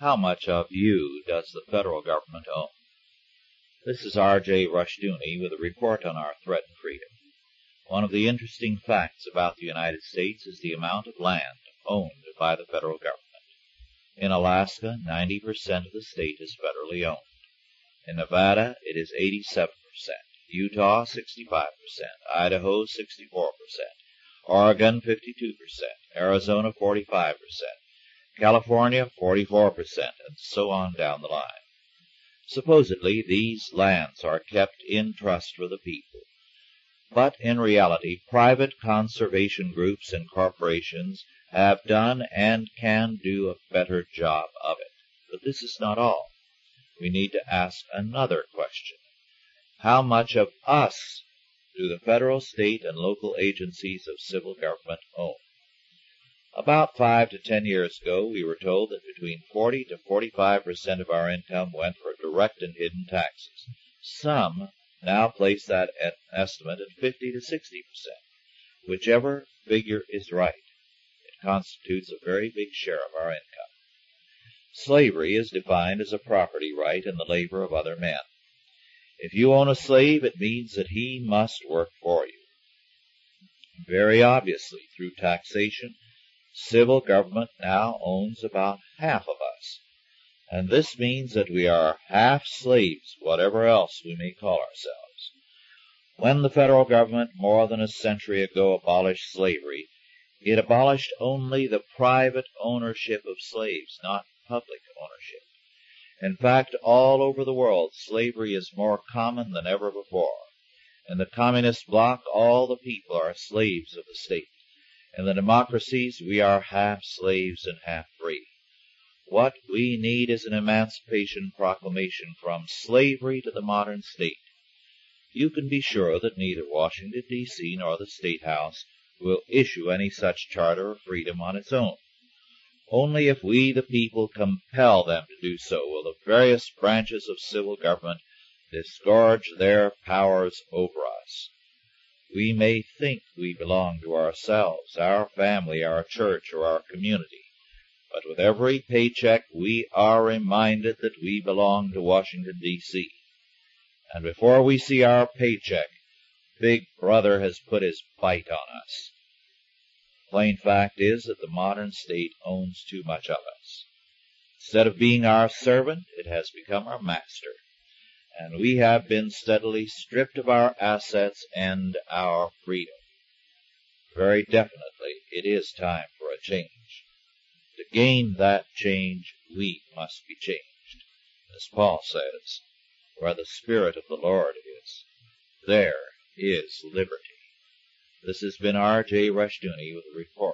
How much of you does the federal government own? This is R.J. Rushdoony with a report on our threat and freedom. One of the interesting facts about the United States is the amount of land owned by the federal government. In Alaska, 90% of the state is federally owned. In Nevada, it is 87%, Utah, 65%, Idaho, 64%, Oregon, 52%, Arizona, 45%, California, 44%, and so on down the line. Supposedly, these lands are kept in trust for the people, but in reality, private conservation groups and corporations have done and can do a better job of it. But this is not all. We need to ask another question. How much of us do the federal, state, and local agencies of civil government own? About 5 to 10 years ago, we were told that between 40% to 45% of our income went for direct and hidden taxes. Some now place that estimate at 50% to 60%. Whichever figure is right, it constitutes a very big share of our income. Slavery is defined as a property right and the labor of other men. If you own a slave, it means that he must work for you. Very obviously, through taxation, civil government now owns about half of us, and this means that we are half slaves, whatever else we may call ourselves. When the federal government more than a century ago abolished slavery, it abolished only the private ownership of slaves, not public ownership. In fact, all over the world, slavery is more common than ever before. In the communist bloc, all the people are slaves of the state. In the democracies, we are half slaves and half free. What we need is an emancipation proclamation from slavery to the modern state. You can be sure that neither Washington, D.C. nor the State House will issue any such charter of freedom on its own. Only if we, the people, compel them to do so will the various branches of civil government disgorge their powers over us. We may think we belong to ourselves, our family, our church, or our community, but with every paycheck we are reminded that we belong to Washington, D.C. And before we see our paycheck, Big Brother has put his bite on us. The plain fact is that the modern state owns too much of us. Instead of being our servant, it has become our master, and we have been steadily stripped of our assets and our freedom. Very definitely, it is time for a change. To gain that change, we must be changed. As Paul says, where the Spirit of the Lord is, there is liberty. This has been R.J. Rushdoony with a report.